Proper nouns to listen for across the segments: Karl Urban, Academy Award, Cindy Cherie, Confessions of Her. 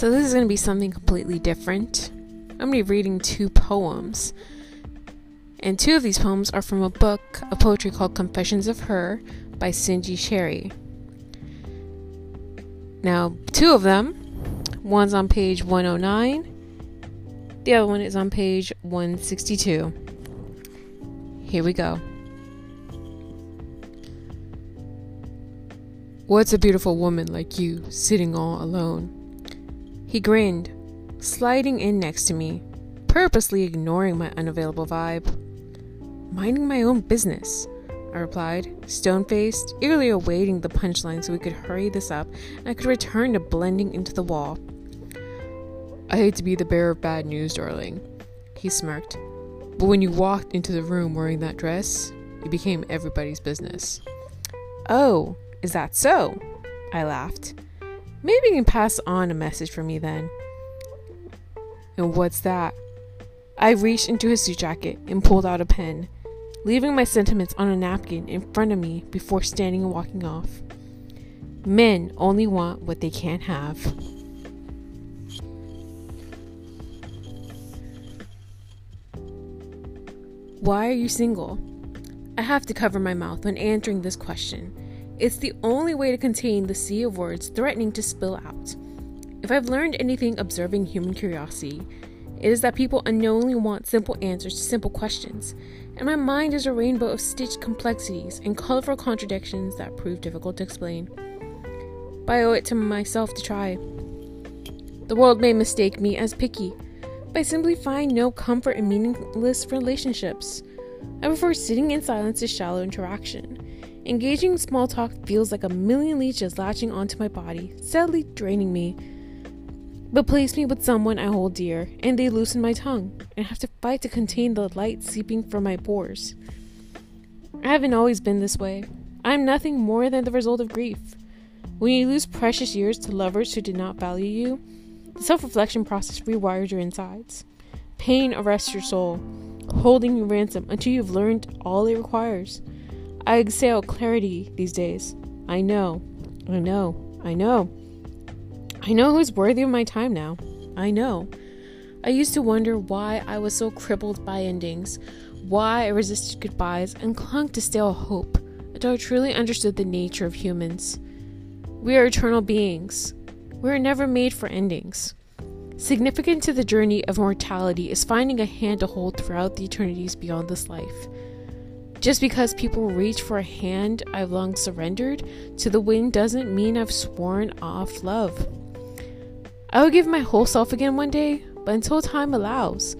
So this is going to be something completely different. I'm going to be reading two poems. And two of these poems are from a book of poetry called Confessions of Her by Cindy Cherie. Now, two of them, one's on page 109, the other one is on page 162. Here we go. What's a beautiful woman like you sitting all alone? He grinned, sliding in next to me, purposely ignoring my unavailable vibe. Minding my own business, I replied, stone-faced, eagerly awaiting the punchline so we could hurry this up and I could return to blending into the wall. I hate to be the bearer of bad news, darling, he smirked, but when you walked into the room wearing that dress, it became everybody's business. Oh, is that so? I laughed. Maybe you can pass on a message for me then. And what's that? I reached into his suit jacket and pulled out a pen, leaving my sentiments on a napkin in front of me before standing and walking off. Men only want what they can't have. Why are you single? I have to cover my mouth when answering this question. It's the only way to contain the sea of words threatening to spill out. If I've learned anything observing human curiosity, it is that people unknowingly want simple answers to simple questions, and my mind is a rainbow of stitched complexities and colorful contradictions that prove difficult to explain. But I owe it to myself to try. The world may mistake me as picky, but I simply find no comfort in meaningless relationships. I prefer sitting in silence to shallow interaction. Engaging in small talk feels like a million leeches latching onto my body, sadly draining me. But place me with someone I hold dear, and they loosen my tongue, and have to fight to contain the light seeping from my pores. I haven't always been this way. I am nothing more than the result of grief. When you lose precious years to lovers who did not value you, the self-reflection process rewires your insides. Pain arrests your soul, holding you ransom until you've learned all it requires. I exhale clarity these days. I know. I know who's worthy of my time now. I know. I used to wonder why I was so crippled by endings, why I resisted goodbyes and clung to stale hope until I truly understood the nature of humans. We are eternal beings. We are never made for endings. Significant to the journey of mortality is finding a hand to hold throughout the eternities beyond this life. Just because people reach for a hand I've long surrendered to the wind doesn't mean I've sworn off love. I will give my whole self again one day, but until time allows.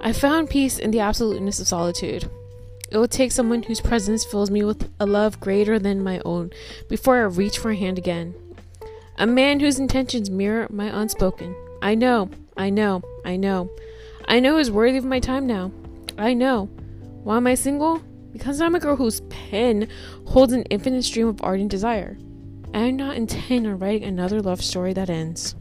I found peace in the absoluteness of solitude. It will take someone whose presence fills me with a love greater than my own before I reach for a hand again. A man whose intentions mirror my unspoken. I know. I know is worthy of my time now. I know. Why am I single? Because I'm a girl whose pen holds an infinite stream of ardent desire. I am not intent on writing another love story that ends.